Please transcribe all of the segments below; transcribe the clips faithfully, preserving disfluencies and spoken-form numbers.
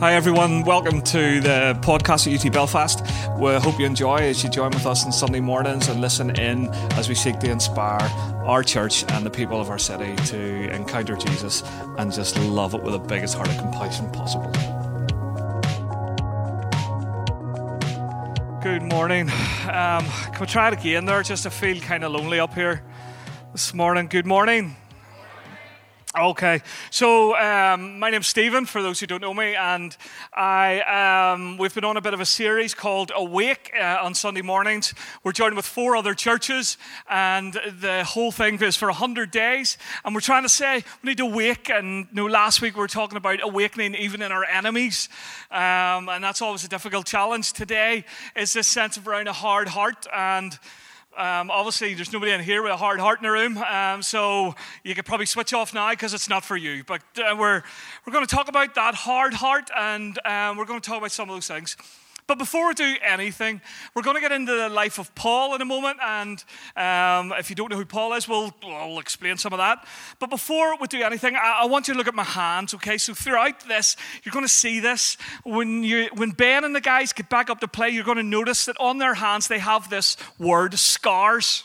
Hi everyone, welcome to the podcast at U T Belfast. We hope you enjoy as you join with us on Sunday mornings and listen in as we seek to inspire our church and the people of our city to encounter Jesus and just love it with the biggest heart of compassion possible. Good morning. Um, can we try it again there? Just I feel kind of lonely up here this morning. Good morning. Okay, so um, my name's Stephen, for those who don't know me, and I um, we've been on a bit of a series called Awake uh, on Sunday mornings. We're joined with four other churches, and the whole thing is for one hundred days, and we're trying to say we need to wake, and you know, last week we were talking about awakening even in our enemies, um, and that's always a difficult challenge. Today is this sense of around a hard heart, and Um, obviously, there's nobody in here with a hard heart in the room, um, so you could probably switch off now because it's not for you. But uh, we're we're going to talk about that hard heart, and um, we're going to talk about some of those things. But before we do anything, we're going to get into the life of Paul in a moment, and um, if you don't know who Paul is, we'll, we'll explain some of that. But before we do anything, I, I want you to look at my hands, okay? So throughout this, you're going to see this. When you, when Ben and the guys get back up to play, you're going to notice that on their hands they have this word, scars.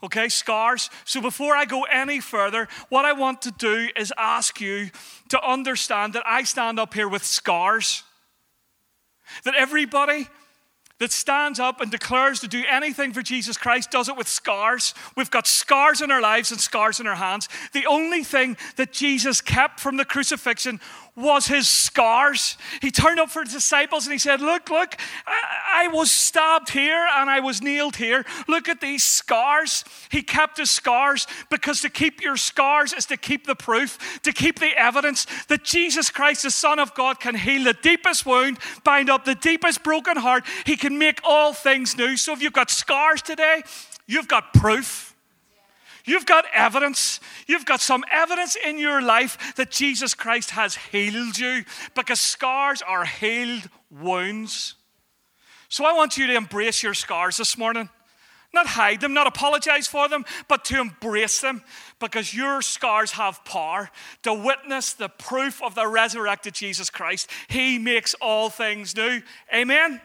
Okay, scars. So before I go any further, what I want to do is ask you to understand that I stand up here with scars. That everybody that stands up and declares to do anything for Jesus Christ does it with scars. We've got scars in our lives and scars in our hands. The only thing that Jesus kept from the crucifixion was his scars. He turned up for his disciples and he said, look, look, I, I was stabbed here and I was nailed here. Look at these scars. He kept his scars because to keep your scars is to keep the proof, to keep the evidence that Jesus Christ, the Son of God, can heal the deepest wound, bind up the deepest broken heart. He can make all things new. So if you've got scars today, you've got proof. You've got evidence. You've got some evidence in your life that Jesus Christ has healed you, because scars are healed wounds. So I want you to embrace your scars this morning. Not hide them, not apologize for them, but to embrace them, because your scars have power to witness the proof of the resurrected Jesus Christ. He makes all things new. Amen?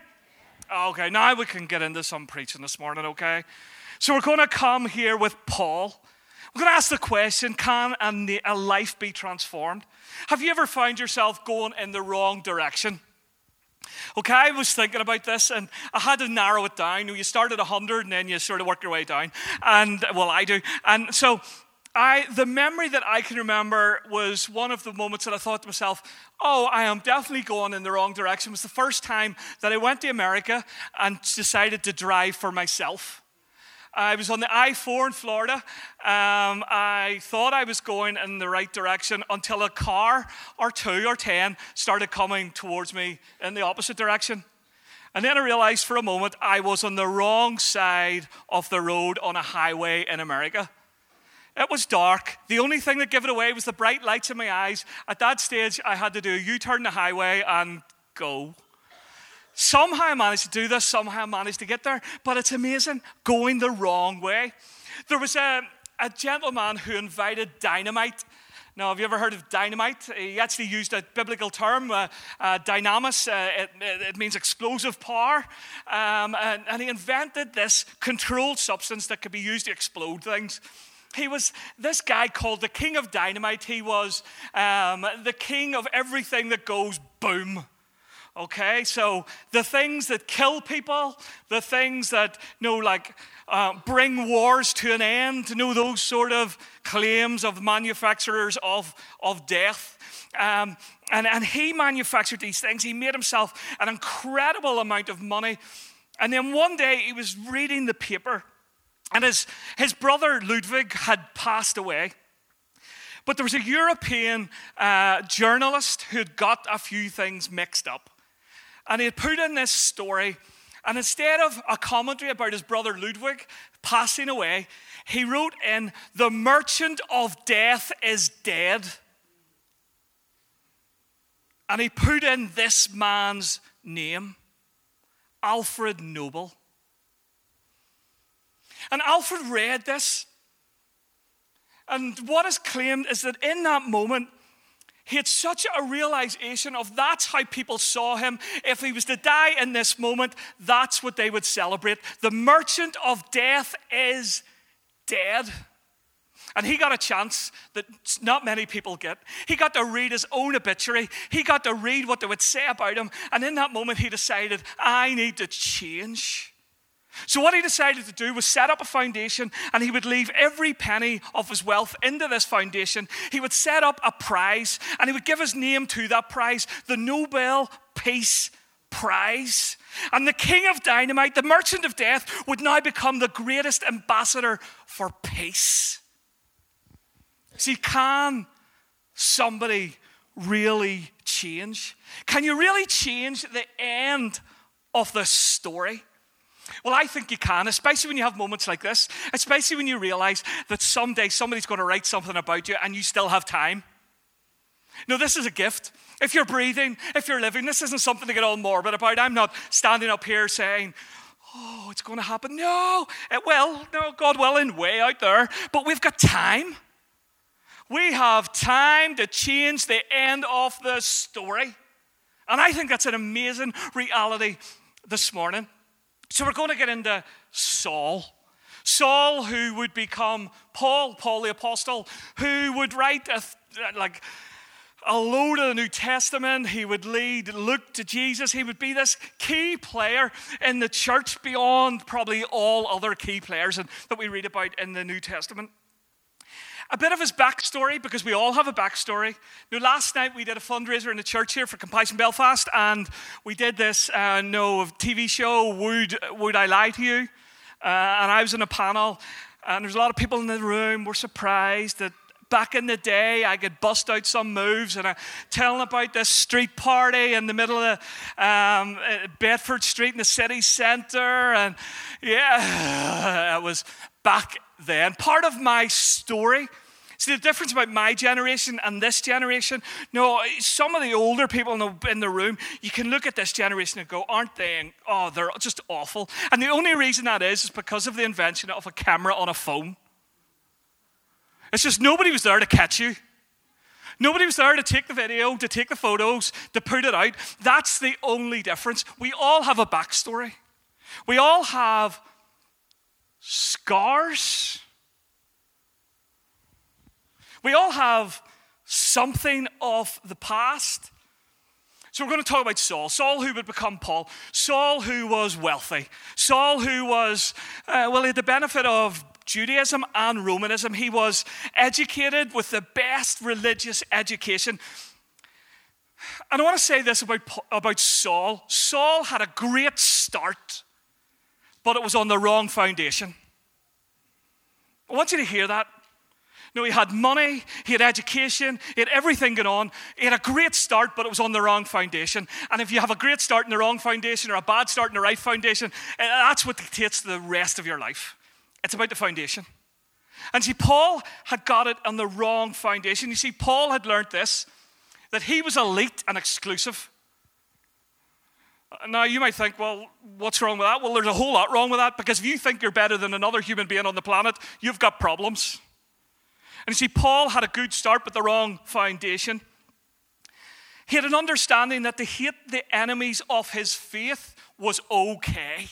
Okay, now we can get into some preaching this morning, okay? So we're going to come here with Paul. We're going to ask the question, can a life be transformed? Have you ever found yourself going in the wrong direction? Okay, I was thinking about this and I had to narrow it down. You start at one hundred and then you sort of work your way down. And, well, I do. And so I, the memory that I can remember was one of the moments that I thought to myself, oh, I am definitely going in the wrong direction. It was the first time that I went to America and decided to drive for myself. I was on the I four in Florida. Um, I thought I was going in the right direction until a car or two or ten started coming towards me in the opposite direction. And then I realized for a moment I was on the wrong side of the road on a highway in America. It was dark. The only thing that gave it away was the bright lights in my eyes. At that stage, I had to do a U-turn on the highway and go. Somehow I managed to do this, somehow I managed to get there, but it's amazing, going the wrong way. There was a, a gentleman who invited dynamite. Now, have you ever heard of dynamite? He actually used a biblical term, uh, uh, dynamis. Uh, it, it means explosive power. Um, and, and he invented this controlled substance that could be used to explode things. He was this guy called the King of Dynamite. He was um, the king of everything that goes boom. Okay, so the things that kill people, the things that, you know, like uh, bring wars to an end, you know, those sort of claims of manufacturers of of death. Um, and, and he manufactured these things. He made himself an incredible amount of money. And then one day he was reading the paper, and his, his brother Ludwig had passed away. But there was a European uh, journalist who had got a few things mixed up. And he had put in this story, and instead of a commentary about his brother Ludwig passing away, he wrote in, "The merchant of death is dead." And he put in this man's name, Alfred Nobel. And Alfred read this, and what is claimed is that in that moment, He had such a realization of that's how people saw him. If he was to die in this moment, that's what they would celebrate. The merchant of death is dead. And he got a chance that not many people get. He got to read his own obituary. He got to read what they would say about him. And in that moment, he decided, I need to change. So what he decided to do was set up a foundation, and he would leave every penny of his wealth into this foundation. He would set up a prize, and he would give his name to that prize, the Nobel Peace Prize. And the king of dynamite, the merchant of death, would now become the greatest ambassador for peace. See, can somebody really change? Can you really change the end of this story? Well, I think you can, especially when you have moments like this, especially when you realize that someday somebody's going to write something about you and you still have time. No, this is a gift. If you're breathing, if you're living, this isn't something to get all morbid about. I'm not standing up here saying, oh, it's going to happen. No, it will. No, God willing, way out there. But we've got time. We have time to change the end of the story. And I think that's an amazing reality this morning. So we're going to get into Saul. Saul, who would become Paul, Paul the Apostle, who would write a, like a load of the New Testament. He would lead Luke to Jesus. He would be this key player in the church beyond probably all other key players that we read about in the New Testament. A bit of his backstory, because we all have a backstory. Now, last night we did a fundraiser in the church here for Compassion Belfast, and we did this uh, no T V show, Would Would I Lie to You? Uh, and I was in a panel, and there's a lot of people in the room were surprised that back in the day I could bust out some moves, and I telling about this street party in the middle of um, Bedford Street in the city centre, and yeah, it was back then. Part of my story. See, the difference about my generation and this generation, no, some of the older people in the, in the room, you can look at this generation and go, aren't they? And, oh, they're just awful. And the only reason that is is because of the invention of a camera on a phone. It's just nobody was there to catch you. Nobody was there to take the video, to take the photos, to put it out. That's the only difference. We all have a backstory. We all have scars. We all have something of the past. So we're going to talk about Saul. Saul who would become Paul. Saul who was wealthy. Saul who was, uh, well, he had the benefit of Judaism and Romanism. He was educated with the best religious education. And I want to say this about, about Saul. Saul had a great start, but it was on the wrong foundation. I want you to hear that. No, he had money, he had education, he had everything going on. He had a great start, but it was on the wrong foundation. And if you have a great start in the wrong foundation or a bad start in the right foundation, that's what dictates the rest of your life. It's about the foundation. And see, Paul had got it on the wrong foundation. You see, Paul had learned this, that he was elite and exclusive. Now, you might think, well, what's wrong with that? Well, there's a whole lot wrong with that, because if you think you're better than another human being on the planet, you've got problems. And you see, Paul had a good start, but the wrong foundation. He had an understanding that to hate the enemies of his faith was okay.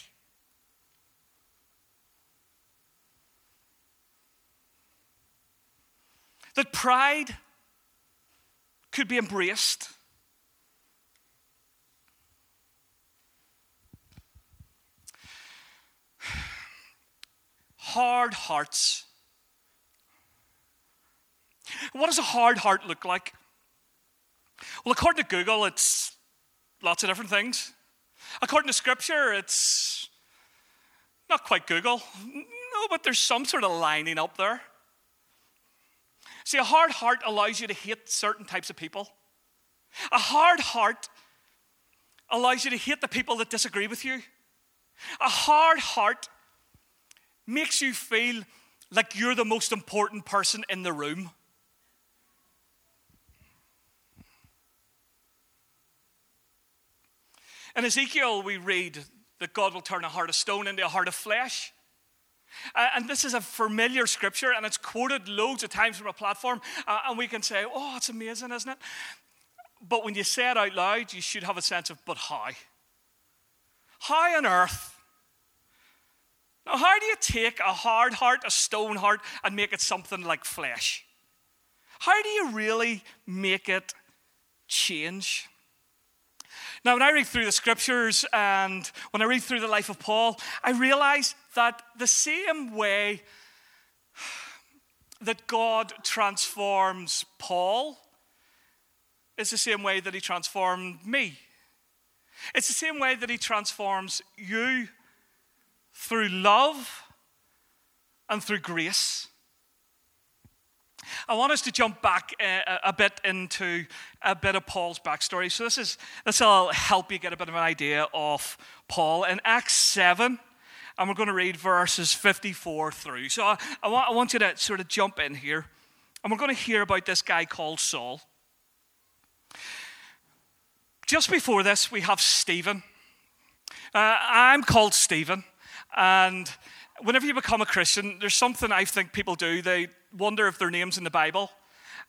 That pride could be embraced. Hard hearts. What does a hard heart look like? Well, according to Google, it's lots of different things. According to Scripture, it's not quite Google. No, but there's some sort of lining up there. See, a hard heart allows you to hate certain types of people. A hard heart allows you to hate the people that disagree with you. A hard heart makes you feel like you're the most important person in the room. In Ezekiel, we read that God will turn a heart of stone into a heart of flesh. Uh, and this is a familiar scripture, and it's quoted loads of times from a platform, uh, and we can say, oh, it's amazing, isn't it? But when you say it out loud, you should have a sense of, but how? How on earth? Now, how do you take a hard heart, a stone heart, and make it something like flesh? How do you really make it change? Now, when I read through the scriptures and when I read through the life of Paul, I realize that the same way that God transforms Paul is the same way that he transformed me. It's the same way that he transforms you through love and through grace. I want us to jump back a, a bit into a bit of Paul's backstory. So this is this will help you get a bit of an idea of Paul. In Acts seven, and we're going to read verses fifty-four through. So I, I, want, I want you to sort of jump in here. And we're going to hear about this guy called Saul. Just before this, we have Stephen. Uh, I'm called Stephen. And whenever you become a Christian, there's something I think people do. They wonder if their name's in the Bible.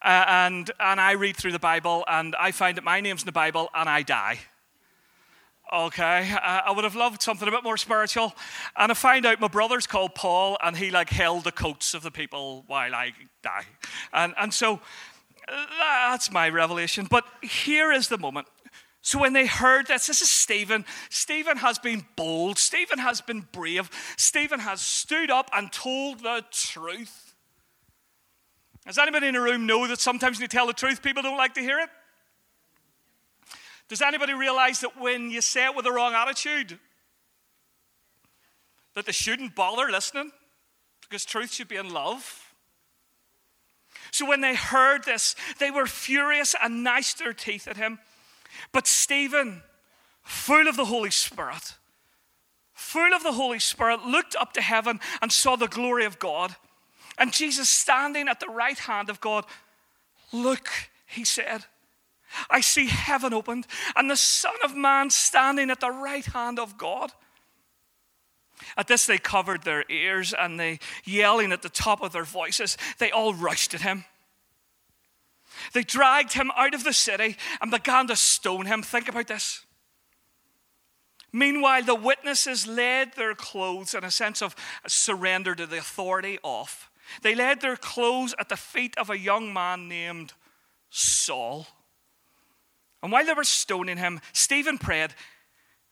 Uh, and and I read through the Bible, and I find that my name's in the Bible, and I die. Okay, uh, I would have loved something a bit more spiritual. And I find out my brother's called Paul, and he like held the coats of the people while I die. And, and so that's my revelation. But here is the moment. So when they heard this, this is Stephen. Stephen has been bold. Stephen has been brave. Stephen has stood up and told the truth. Does anybody in the room know that sometimes when you tell the truth, people don't like to hear it? Does anybody realize that when you say it with the wrong attitude, that they shouldn't bother listening? Because truth should be in love. So when they heard this, they were furious and gnashed their teeth at him. But Stephen, full of the Holy Spirit, full of the Holy Spirit, looked up to heaven and saw the glory of God. And Jesus standing at the right hand of God. Look, he said, I see heaven opened and the Son of Man standing at the right hand of God. At this they covered their ears and they, yelling at the top of their voices, they all rushed at him. They dragged him out of the city and began to stone him. Think about this. Meanwhile, the witnesses laid their clothes in a sense of surrender to the authority off. They laid their clothes at the feet of a young man named Saul. And while they were stoning him, Stephen prayed,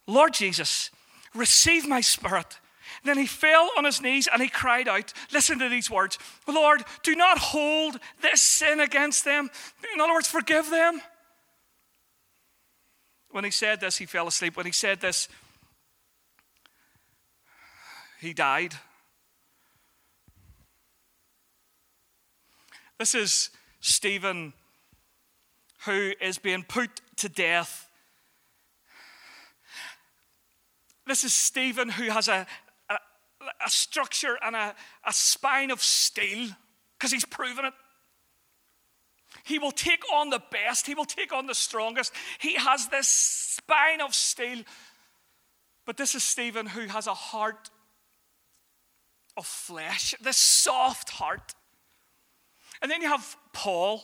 Lord Jesus, receive my spirit. Then he fell on his knees and he cried out, listen to these words, Lord, do not hold this sin against them. In other words, forgive them. When he said this, he fell asleep. When he said this, he died. This is Stephen, who is being put to death. This is Stephen, who has a a structure and a, a spine of steel, because he's proven it. He will take on the best. He will take on the strongest. He has this spine of steel. But this is Stephen, who has a heart of flesh, this soft heart. And then you have Paul.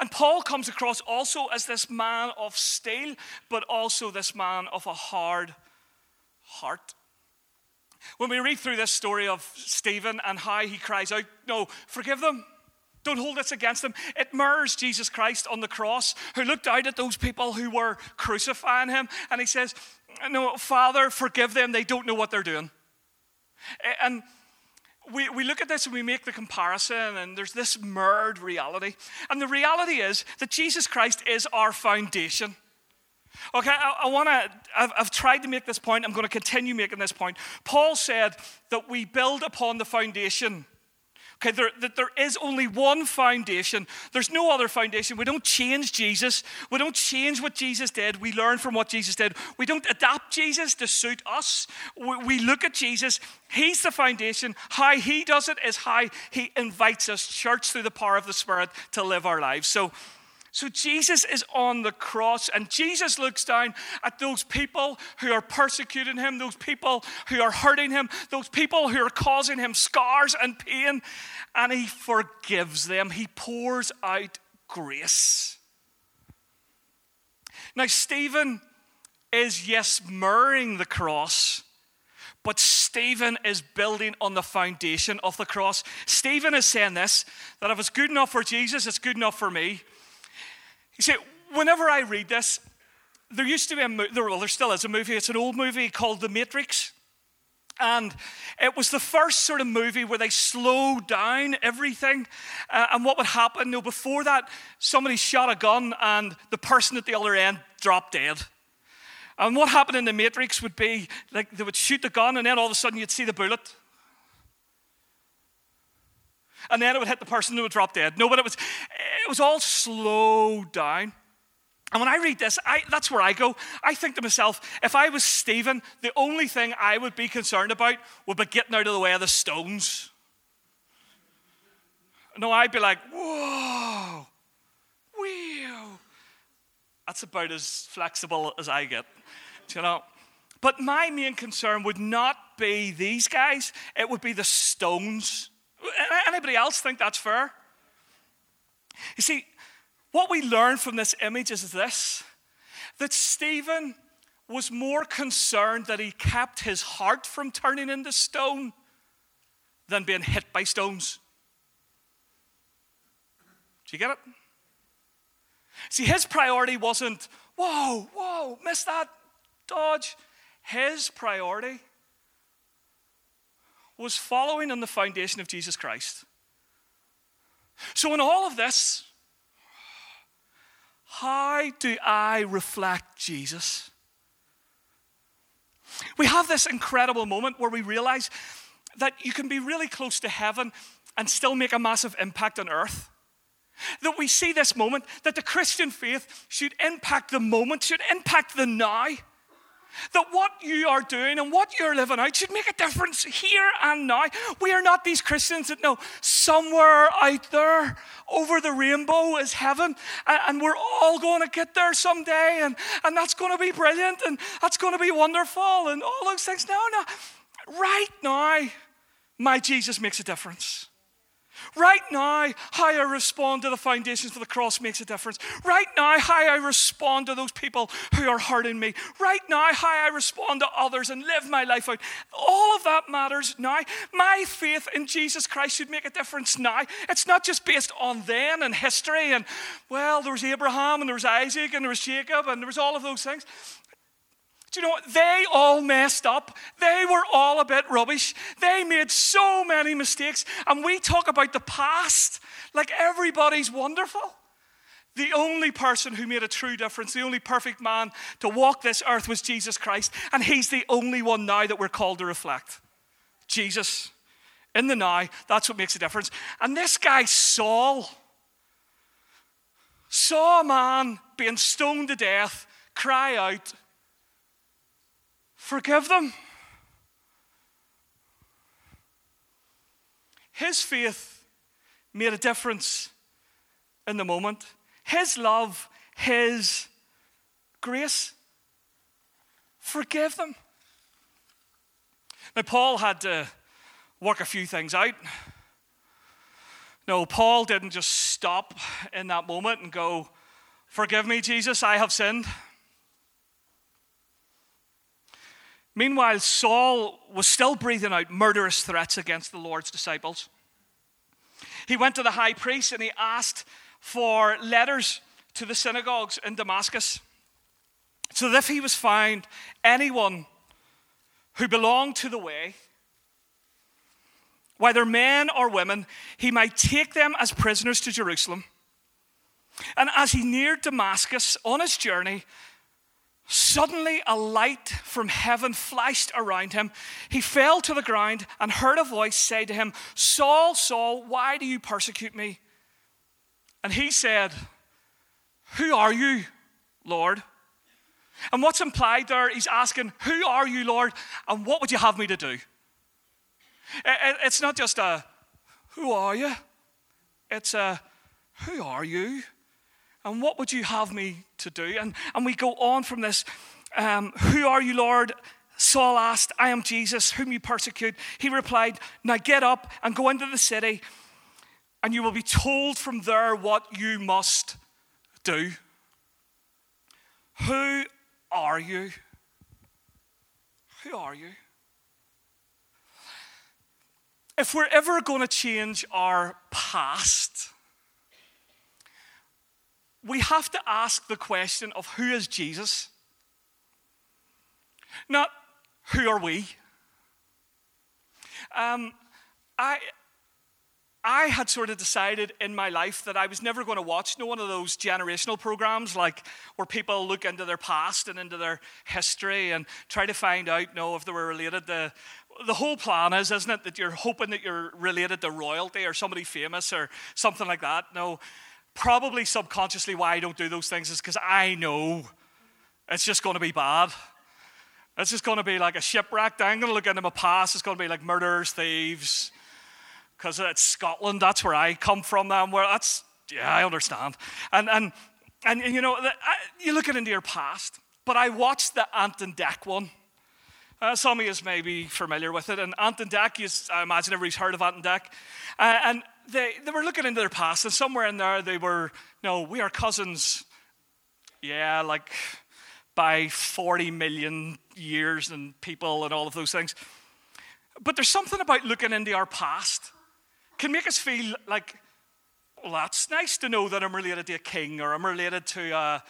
And Paul comes across also as this man of steel, but also this man of a hard heart. When we read through this story of Stephen and how he cries out, no, forgive them. Don't hold this against them. It mirrors Jesus Christ on the cross, who looked out at those people who were crucifying him. And he says, no, Father, forgive them. They don't know what they're doing. And we, we look at this and we make the comparison, and there's this mirrored reality. And the reality is that Jesus Christ is our foundation. Okay, I, I want to, I've, I've tried to make this point. I'm going to continue making this point. Paul said that we build upon the foundation. Okay, there, that there is only one foundation. There's no other foundation. We don't change Jesus. We don't change what Jesus did. We learn from what Jesus did. We don't adapt Jesus to suit us. We, we look at Jesus. He's the foundation. How he does it is how he invites us, church, through the power of the Spirit, to live our lives. So So Jesus is on the cross, and Jesus looks down at those people who are persecuting him, those people who are hurting him, those people who are causing him scars and pain, and he forgives them. He pours out grace. Now, Stephen is, yes, mirroring the cross, but Stephen is building on the foundation of the cross. Stephen is saying this, that if it's good enough for Jesus, it's good enough for me. You see, whenever I read this, there used to be a movie, well, there still is a movie, it's an old movie called The Matrix. And it was the first sort of movie where they slowed down everything uh, and what would happen. No, before that, somebody shot a gun and the person at the other end dropped dead. And what happened in The Matrix would be, like, they would shoot the gun and then all of a sudden you'd see the bullet. And then it would hit the person who would drop dead. No, but it was it was all slowed down. And when I read this, I, that's where I go. I think to myself, if I was Stephen, the only thing I would be concerned about would be getting out of the way of the stones. No, I'd be like, whoa, wow. That's about as flexible as I get, you know. But my main concern would not be these guys. It would be the stones. Anybody else think that's fair? You see, what we learn from this image is this, that Stephen was more concerned that he kept his heart from turning into stone than being hit by stones. Do you get it? See, his priority wasn't, whoa, whoa, miss that, dodge. His priority was following on the foundation of Jesus Christ. So in all of this, how do I reflect Jesus? We have this incredible moment where we realize that you can be really close to heaven and still make a massive impact on earth. That we see this moment that the Christian faith should impact the moment, should impact the now. That what you are doing and what you're living out should make a difference here and now. We are not these Christians that know somewhere out there over the rainbow is heaven and we're all going to get there someday and, and that's going to be brilliant and that's going to be wonderful and all those things. No, no. Right now, my Jesus makes a difference. Right now, how I respond to the foundations of the cross makes a difference. Right now, how I respond to those people who are hurting me. Right now, how I respond to others and live my life out. All of that matters now. My faith in Jesus Christ should make a difference now. It's not just based on then and history and, well, there was Abraham and there was Isaac and there was Jacob and there was all of those things. Do you know what? They all messed up. They were all a bit rubbish. They made so many mistakes. And we talk about the past like everybody's wonderful. The only person who made a true difference, the only perfect man to walk this earth was Jesus Christ. And he's the only one now that we're called to reflect. Jesus, in the now, that's what makes a difference. And this guy, Saul, saw a man being stoned to death, cry out, forgive them. His faith made a difference in the moment. His love, his grace. Forgive them. Now, Paul had to work a few things out. No, Paul didn't just stop in that moment and go, forgive me, Jesus, I have sinned. Meanwhile, Saul was still breathing out murderous threats against the Lord's disciples. He went to the high priest and he asked for letters to the synagogues in Damascus, so that if he was found anyone who belonged to the way, whether men or women, he might take them as prisoners to Jerusalem. And as he neared Damascus on his journey, suddenly a light from heaven flashed around him. He fell to the ground and heard a voice say to him, Saul, Saul, why do you persecute me? And he said, who are you, Lord? And what's implied there, he's asking, who are you, Lord? And what would you have me to do? It's not just a, who are you? It's a, who are you? And what would you have me to do? And and we go on from this. Um, Who are you, Lord? Saul asked. I am Jesus, whom you persecute. He replied, now get up and go into the city, and you will be told from there what you must do. Who are you? Who are you? If we're ever going to change our past, we have to ask the question of who is Jesus? Not who are we? Um, I I had sort of decided in my life that I was never going to watch you know, one of those generational programs like where people look into their past and into their history and try to find out you know, if they were related to... The whole plan is, isn't it, that you're hoping that you're related to royalty or somebody famous or something like that. No, probably subconsciously why I don't do those things is because I know it's just going to be bad. It's just going to be like a shipwreck. I'm going to look into my past. It's going to be like murderers, thieves, because it's Scotland. That's where I come from. Then where that's yeah, I understand. And and and, and you know, the, I, you look into your past. But I watched the Ant and Dec one. Uh, some of you may be familiar with it. And Ant and Dec, you, I imagine everybody's heard of Ant and Dec. Uh, and they they were looking into their past, and somewhere in there they were, no, we are cousins. Yeah, like. By forty million years and people and all of those things. But there's something about looking into our past can make us feel like, well, that's nice to know that I'm related to a king or I'm related to a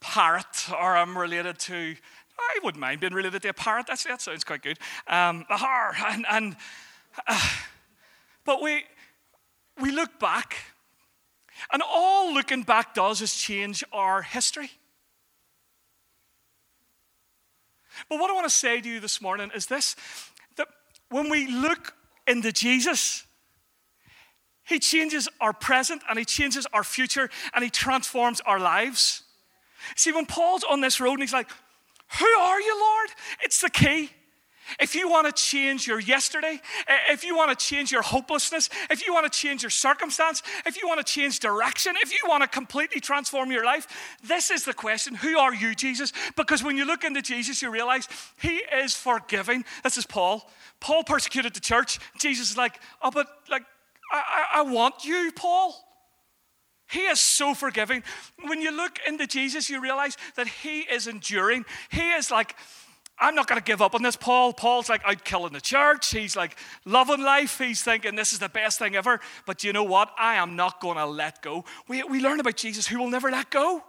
parrot or I'm related to, I wouldn't mind being related to a parrot. That's, that sounds quite good. Um, and and uh, But we we look back, and all looking back does is change our history. But what I want to say to you this morning is this, that when we look into Jesus, he changes our present and he changes our future and he transforms our lives. See, when Paul's on this road and he's like, who are you, Lord? It's the key. If you want to change your yesterday, if you want to change your hopelessness, if you want to change your circumstance, if you want to change direction, if you want to completely transform your life, this is the question, who are you, Jesus? Because when you look into Jesus, you realize he is forgiving. This is Paul. Paul persecuted the church. Jesus is like, oh, but like, I, I want you, Paul. He is so forgiving. When you look into Jesus, you realize that he is enduring. He is like, I'm not going to give up on this, Paul. Paul's like out killing the church. He's like loving life. He's thinking this is the best thing ever. But you know what? I am not going to let go. We, we learn about Jesus who will never let go.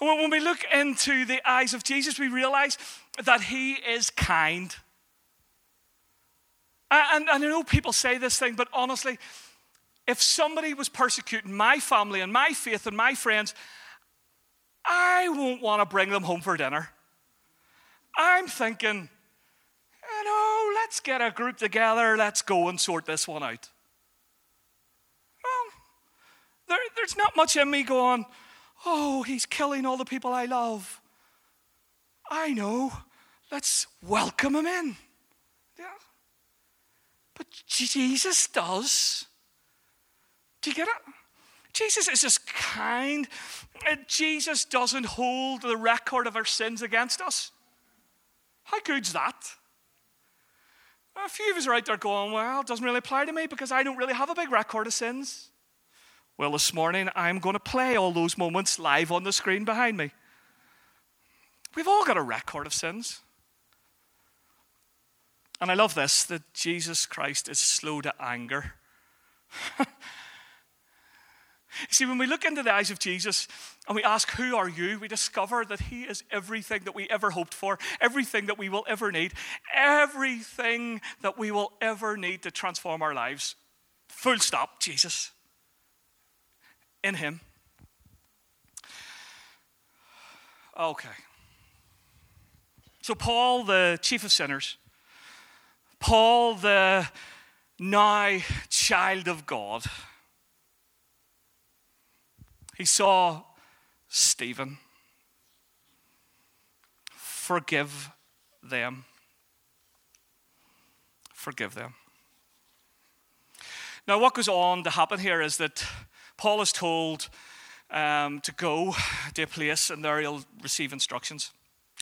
And when we look into the eyes of Jesus, we realize that he is kind. And, and I know people say this thing, but honestly, if somebody was persecuting my family and my faith and my friends, I won't want to bring them home for dinner. I'm thinking, you know, let's get a group together. Let's go and sort this one out. Well, there, there's not much in me going, oh, he's killing all the people I love. I know. Let's welcome him in. Yeah. But Jesus does. Do you get it? Jesus is just kind. Jesus doesn't hold the record of our sins against us. How good's that? A few of us are out there going, well, it doesn't really apply to me because I don't really have a big record of sins. Well, this morning, I'm going to play all those moments live on the screen behind me. We've all got a record of sins. And I love this, that Jesus Christ is slow to anger. See, when we look into the eyes of Jesus and we ask, who are you? We discover that he is everything that we ever hoped for, everything that we will ever need, everything that we will ever need to transform our lives. Full stop, Jesus. In him. Okay. So Paul, the chief of sinners, Paul, the now child of God, he saw Stephen. Forgive them. Forgive them. Now, what goes on to happen here is that Paul is told um, to go to a place, and there he'll receive instructions.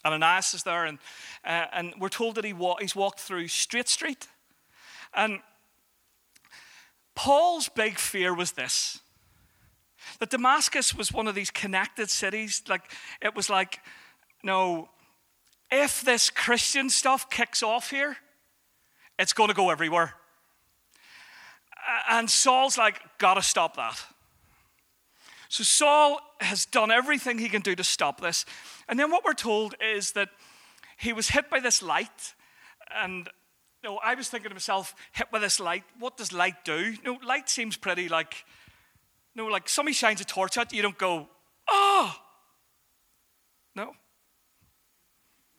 Ananias is there, and uh, and we're told that he wa- he's walked through Straight Street. And Paul's big fear was this, that Damascus was one of these connected cities. Like, it was like, no, if this Christian stuff kicks off here, it's going to go everywhere. And Saul's like, gotta stop that. So Saul has done everything he can do to stop this. And then what we're told is that he was hit by this light. And you know, I was thinking to myself, hit by this light, what does light do? You know, light seems pretty like, you know, like somebody shines a torch at you, you don't go, oh, no.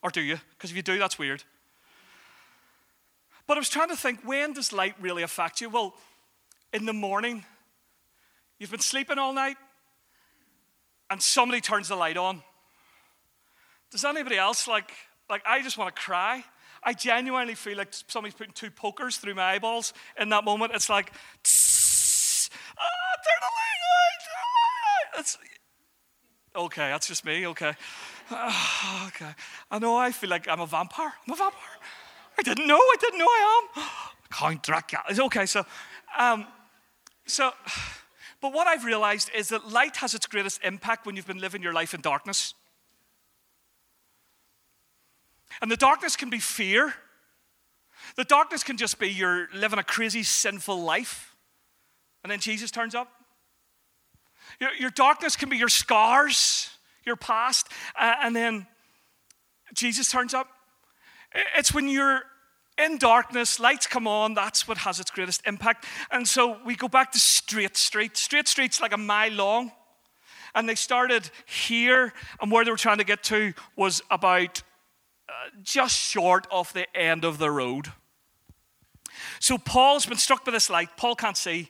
Or do you? Because if you do, that's weird. But I was trying to think, when does light really affect you? Well, in the morning, you've been sleeping all night, and somebody turns the light on. Does anybody else, like, like I just want to cry. I genuinely feel like somebody's putting two pokers through my eyeballs in that moment. It's like, tss, ah, turn the light on. It's, okay, that's just me, okay. Uh, okay. I know I feel like I'm a vampire. I'm a vampire. I didn't know. I didn't know I am. Count Dracula. It's okay, so, um, so, but what I've realized is that light has its greatest impact when you've been living your life in darkness. And the darkness can be fear. The darkness can just be you're living a crazy, sinful life. And then Jesus turns up. Your, your darkness can be your scars, your past. Uh, and then Jesus turns up. It's when you're in darkness, lights come on, that's what has its greatest impact. And so we go back to Straight Street. Straight Street's like a mile long. And they started here, and where they were trying to get to was about uh, just short of the end of the road. So Paul's been struck by this light. Paul can't see.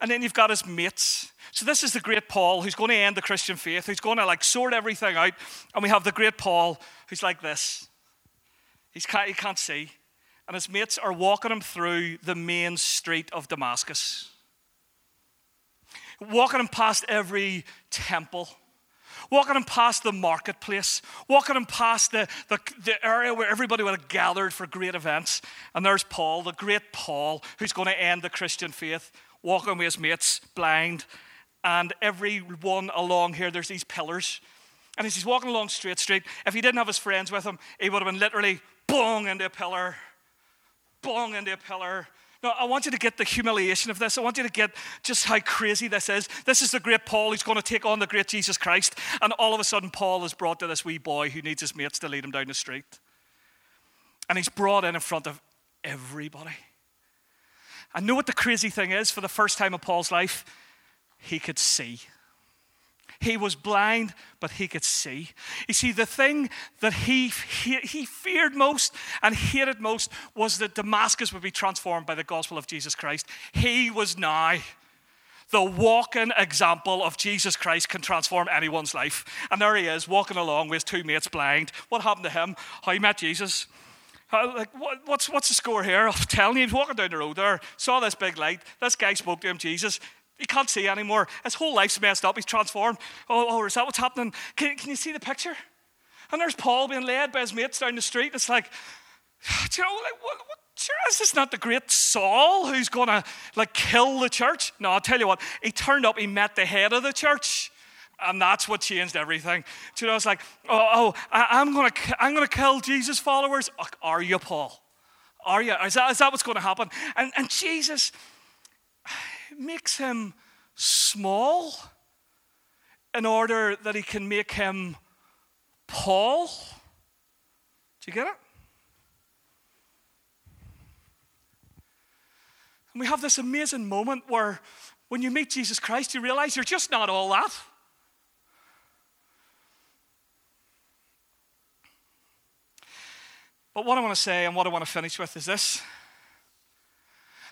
And then you've got his mates. So this is the great Paul who's going to end the Christian faith, who's going to like sort everything out. And we have the great Paul who's like this. He's can't, he can't see. And his mates are walking him through the main street of Damascus. Walking him past every temple. Walking him past the marketplace. Walking him past the, the, the area where everybody would have gathered for great events. And there's Paul, the great Paul, who's going to end the Christian faith. Walking with his mates, blind. And every one along here, there's these pillars. And as he's walking along Straight Street, if he didn't have his friends with him, he would have been literally bong into a pillar, bong into a pillar. Now, I want you to get the humiliation of this. I want you to get just how crazy this is. This is the great Paul who's going to take on the great Jesus Christ. And all of a sudden, Paul is brought to this wee boy who needs his mates to lead him down the street. And he's brought in in front of everybody. And know what the crazy thing is? For the first time in Paul's life, he could see. He was blind, but he could see. You see, the thing that he, he he feared most and hated most was that Damascus would be transformed by the gospel of Jesus Christ. He was now the walking example of Jesus Christ can transform anyone's life. And there he is, walking along with his two mates blind. What happened to him? How he met Jesus. How, like, what, what's, what's the score here? I'm telling you, he was walking down the road there, saw this big light. This guy spoke to him, Jesus. He can't see anymore. His whole life's messed up. He's transformed. Oh, oh is that what's happening? Can, can you see the picture? And there's Paul being led by his mates down the street. It's like, do you know, like, what, what, sure, is this not the great Saul who's going to, like, kill the church? No, I'll tell you what. He turned up. He met the head of the church. And that's what changed everything. Do you know, it's like, oh, oh I, I'm going to I'm gonna kill Jesus' followers. Oh, are you, Paul? Are you? Is that, is that what's going to happen? And And Jesus... It makes him small in order that he can make him Paul. Do you get it? And we have this amazing moment where when you meet Jesus Christ, you realize you're just not all that. But what I want to say and what I want to finish with is this,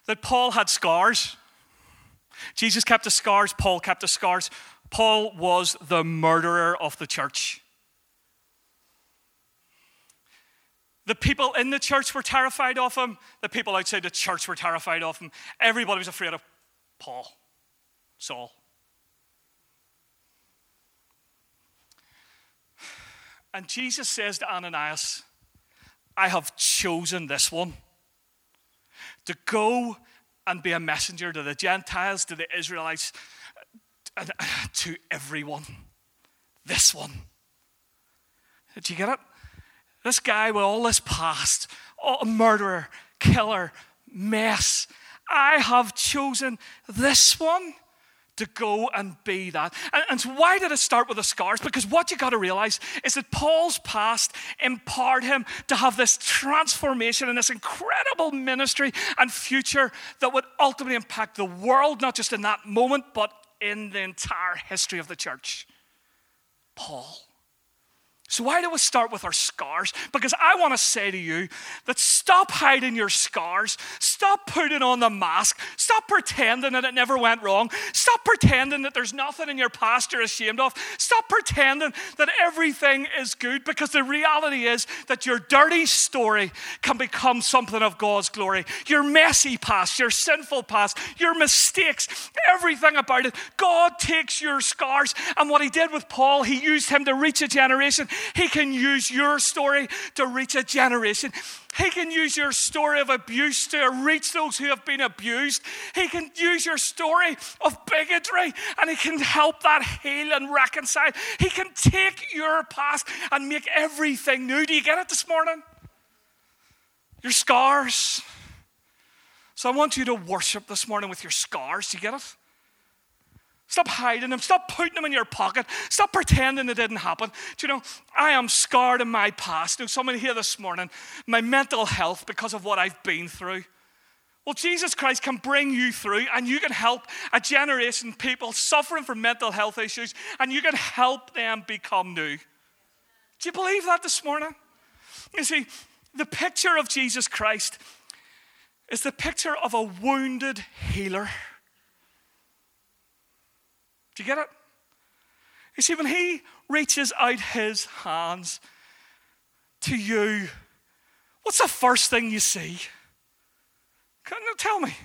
that Paul had scars. Jesus kept his scars. Paul kept his scars. Paul was the murderer of the church. The people in the church were terrified of him. The people outside the church were terrified of him. Everybody was afraid of Paul, Saul. And Jesus says to Ananias, I have chosen this one to go and be a messenger to the Gentiles, to the Israelites, to everyone. This one. Did you get it? This guy with all this past, oh, murderer, killer, mess. I have chosen this one to go and be that. And, and so why did it start with the scars? Because what you got to realize is that Paul's past empowered him to have this transformation and this incredible ministry and future that would ultimately impact the world, not just in that moment, but in the entire history of the church. Paul. So why do we start with our scars? Because I want to say to you that stop hiding your scars. Stop putting on the mask. Stop pretending that it never went wrong. Stop pretending that there's nothing in your past you're ashamed of. Stop pretending that everything is good, because the reality is that your dirty story can become something of God's glory. Your messy past, your sinful past, your mistakes, everything about it. God takes your scars, and what he did with Paul, he used him to reach a generation. He can use your story to reach a generation. He can use your story of abuse to reach those who have been abused. He can use your story of bigotry, and he can help that heal and reconcile. He can take your past and make everything new. Do you get it this morning? Your scars. So I want you to worship this morning with your scars. Do you get it? Stop hiding them. Stop putting them in your pocket. Stop pretending it didn't happen. Do you know, I am scarred in my past. There's someone here this morning, my mental health, because of what I've been through. Well, Jesus Christ can bring you through, and you can help a generation of people suffering from mental health issues, and you can help them become new. Do you believe that this morning? You see, the picture of Jesus Christ is the picture of a wounded healer. Do you get it? You see, when he reaches out his hands to you, what's the first thing you see? Can you tell me?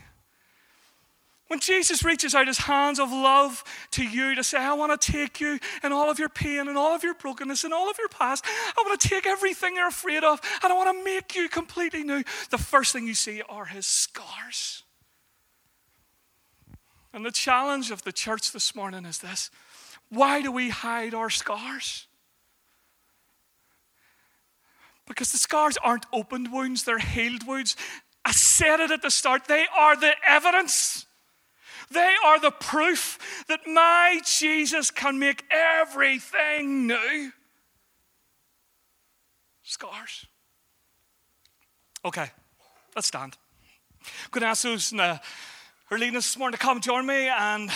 When Jesus reaches out his hands of love to you to say, I want to take you and all of your pain and all of your brokenness and all of your past. I want to take everything you're afraid of, and I want to make you completely new. The first thing you see are his scars. And the challenge of the church this morning is this. Why do we hide our scars? Because the scars aren't opened wounds, they're healed wounds. I said it at the start, they are the evidence. They are the proof that my Jesus can make everything new. Scars. Okay, let's stand. I'm going to ask those in the We're leading us this morning to come join me, and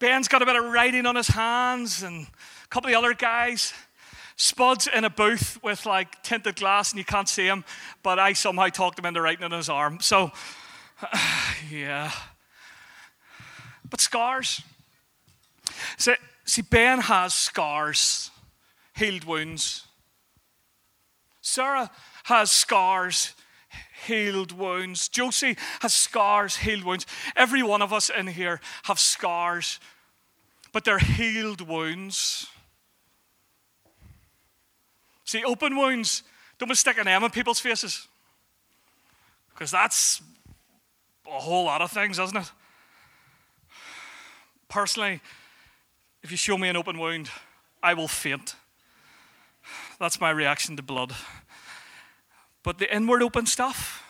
Ben's got a bit of writing on his hands, and a couple of the other guys. Spud's in a booth with like tinted glass and you can't see him, but I somehow talked him into writing on his arm. So, yeah. But scars. See, see, Ben has scars, healed wounds. Sarah has scars, healed wounds. Josie has scars, healed wounds. Every one of us in here have scars, but they're healed wounds. See, open wounds, don't stick an M in people's faces, because that's a whole lot of things, isn't it? Personally, if you show me an open wound, I will faint. That's my reaction to blood. But the inward open stuff,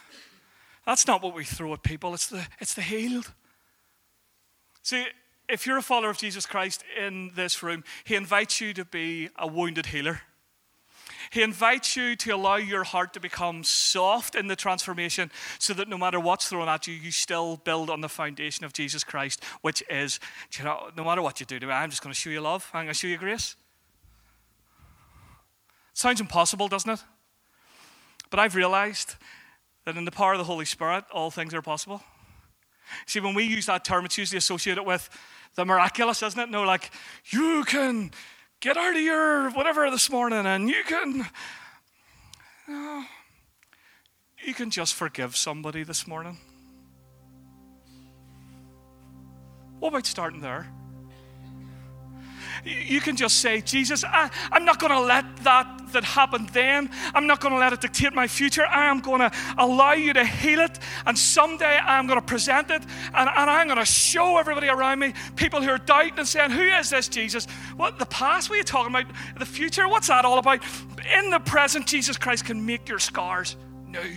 that's not what we throw at people. It's the, it's the healed. See, if you're a follower of Jesus Christ in this room, he invites you to be a wounded healer. He invites you to allow your heart to become soft in the transformation, so that no matter what's thrown at you, you still build on the foundation of Jesus Christ, which is, you know, no matter what you do to me, I'm just going to show you love. I'm going to show you grace. Sounds impossible, doesn't it? But I've realized that in the power of the Holy Spirit, all things are possible. See, when we use that term, it's usually associated with the miraculous, isn't it? No, like, you can get out of your whatever this morning, and you can, no, you can just forgive somebody this morning. What about starting there? you can just say, Jesus, I, I'm not going to let that that happened then. I'm not going to let it dictate my future. I am going to allow you to heal it, and someday I'm going to present it, and, and I'm going to show everybody around me, people who are doubting and saying, who is this Jesus? What, the past? What are you talking about? The future? What's that all about? In the present, Jesus Christ can make your scars new.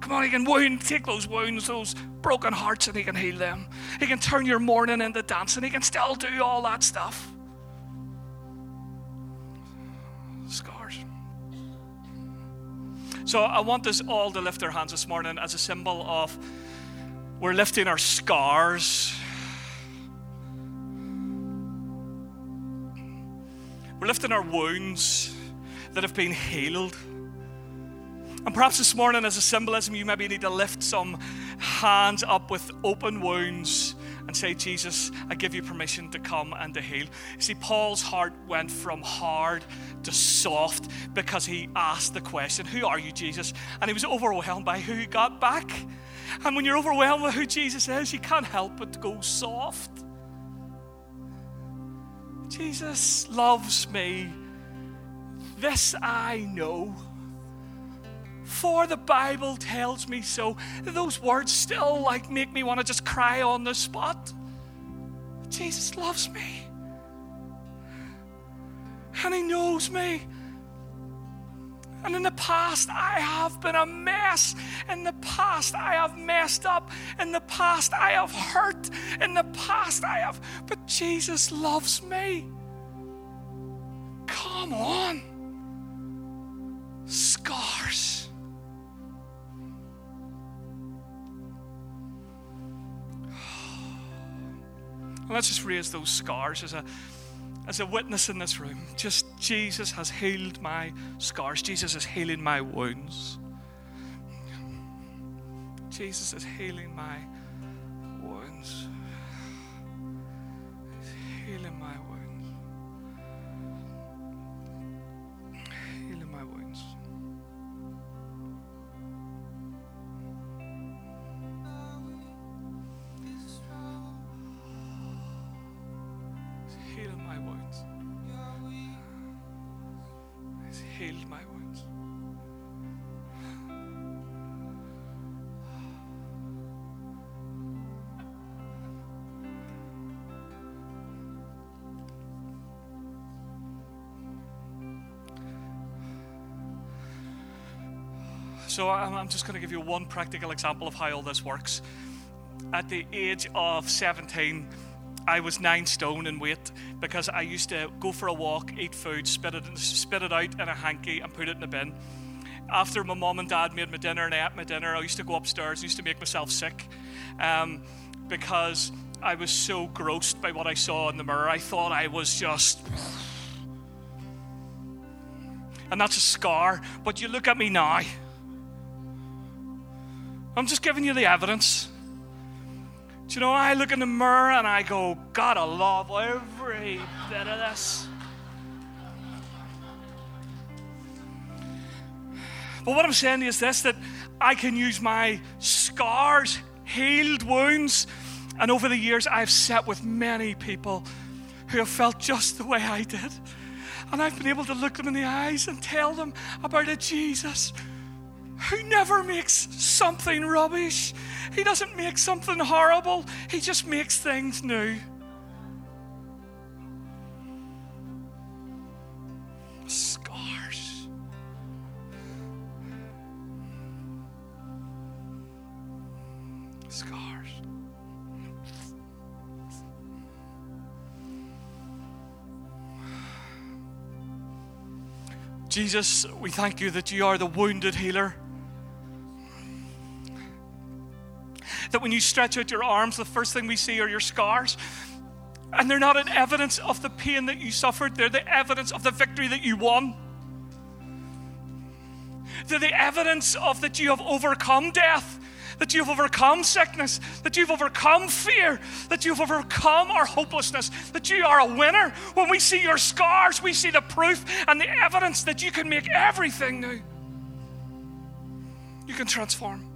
Come on, he can wound, take those wounds, those broken hearts, and he can heal them. He can turn your mourning into dancing. He can still do all that stuff. So I want us all to lift our hands this morning as a symbol of we're lifting our scars. We're lifting our wounds that have been healed. And perhaps this morning as a symbolism, you maybe need to lift some hands up with open wounds and say, Jesus, I give you permission to come and to heal. You see, Paul's heart went from hard to soft because he asked the question, who are you, Jesus? And he was overwhelmed by who he got back. And when you're overwhelmed with who Jesus is, you can't help but to go soft. Jesus loves me. This I know, for the Bible tells me so. Those words still like make me want to just cry on the spot. Jesus loves me. And he knows me. And in the past, I have been a mess. In the past, I have messed up. In the past, I have hurt. In the past, I have... But Jesus loves me. Come on. Scars. Let's just raise those scars as a as a witness in this room. Just, Jesus has healed my scars. Jesus is healing my wounds. Jesus is healing my wounds. He's healing my wounds. Healing my wounds. So I'm just going to give you one practical example of how all this works. At the age of seventeen, I was nine stone in weight because I used to go for a walk, eat food, spit it, spit it out in a hanky and put it in a bin. After my mom and dad made my dinner and I ate my dinner, I used to go upstairs and used to make myself sick um, because I was so grossed by what I saw in the mirror. I thought I was just... And that's a scar. But you look at me now. I'm just giving you the evidence. Do you know, I look in the mirror and I go, God, I love every bit of this. But what I'm saying is this, that I can use my scars, healed wounds, and over the years I've sat with many people who have felt just the way I did. And I've been able to look them in the eyes and tell them about a Jesus who never makes something rubbish. He doesn't make something horrible. He just makes things new. Scars. Scars. Jesus, we thank you that you are the wounded healer. That when you stretch out your arms, the first thing we see are your scars. And they're not an evidence of the pain that you suffered. They're the evidence of the victory that you won. They're the evidence of that you have overcome death, that you've overcome sickness, that you've overcome fear, that you've overcome our hopelessness, that you are a winner. When we see your scars, we see the proof and the evidence that you can make everything new. You can transform.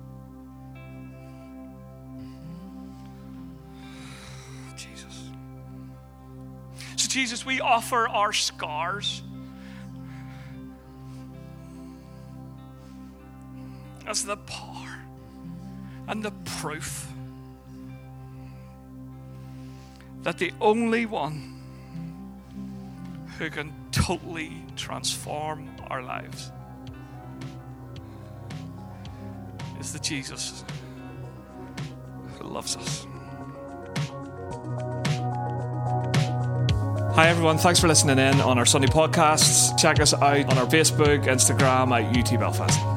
Jesus, we offer our scars. As the power and the proof that the only one who can totally transform our lives is the Jesus who loves us. Hi everyone, thanks for listening in on our Sunday podcasts. Check us out on our Facebook, Instagram at U T Belfast.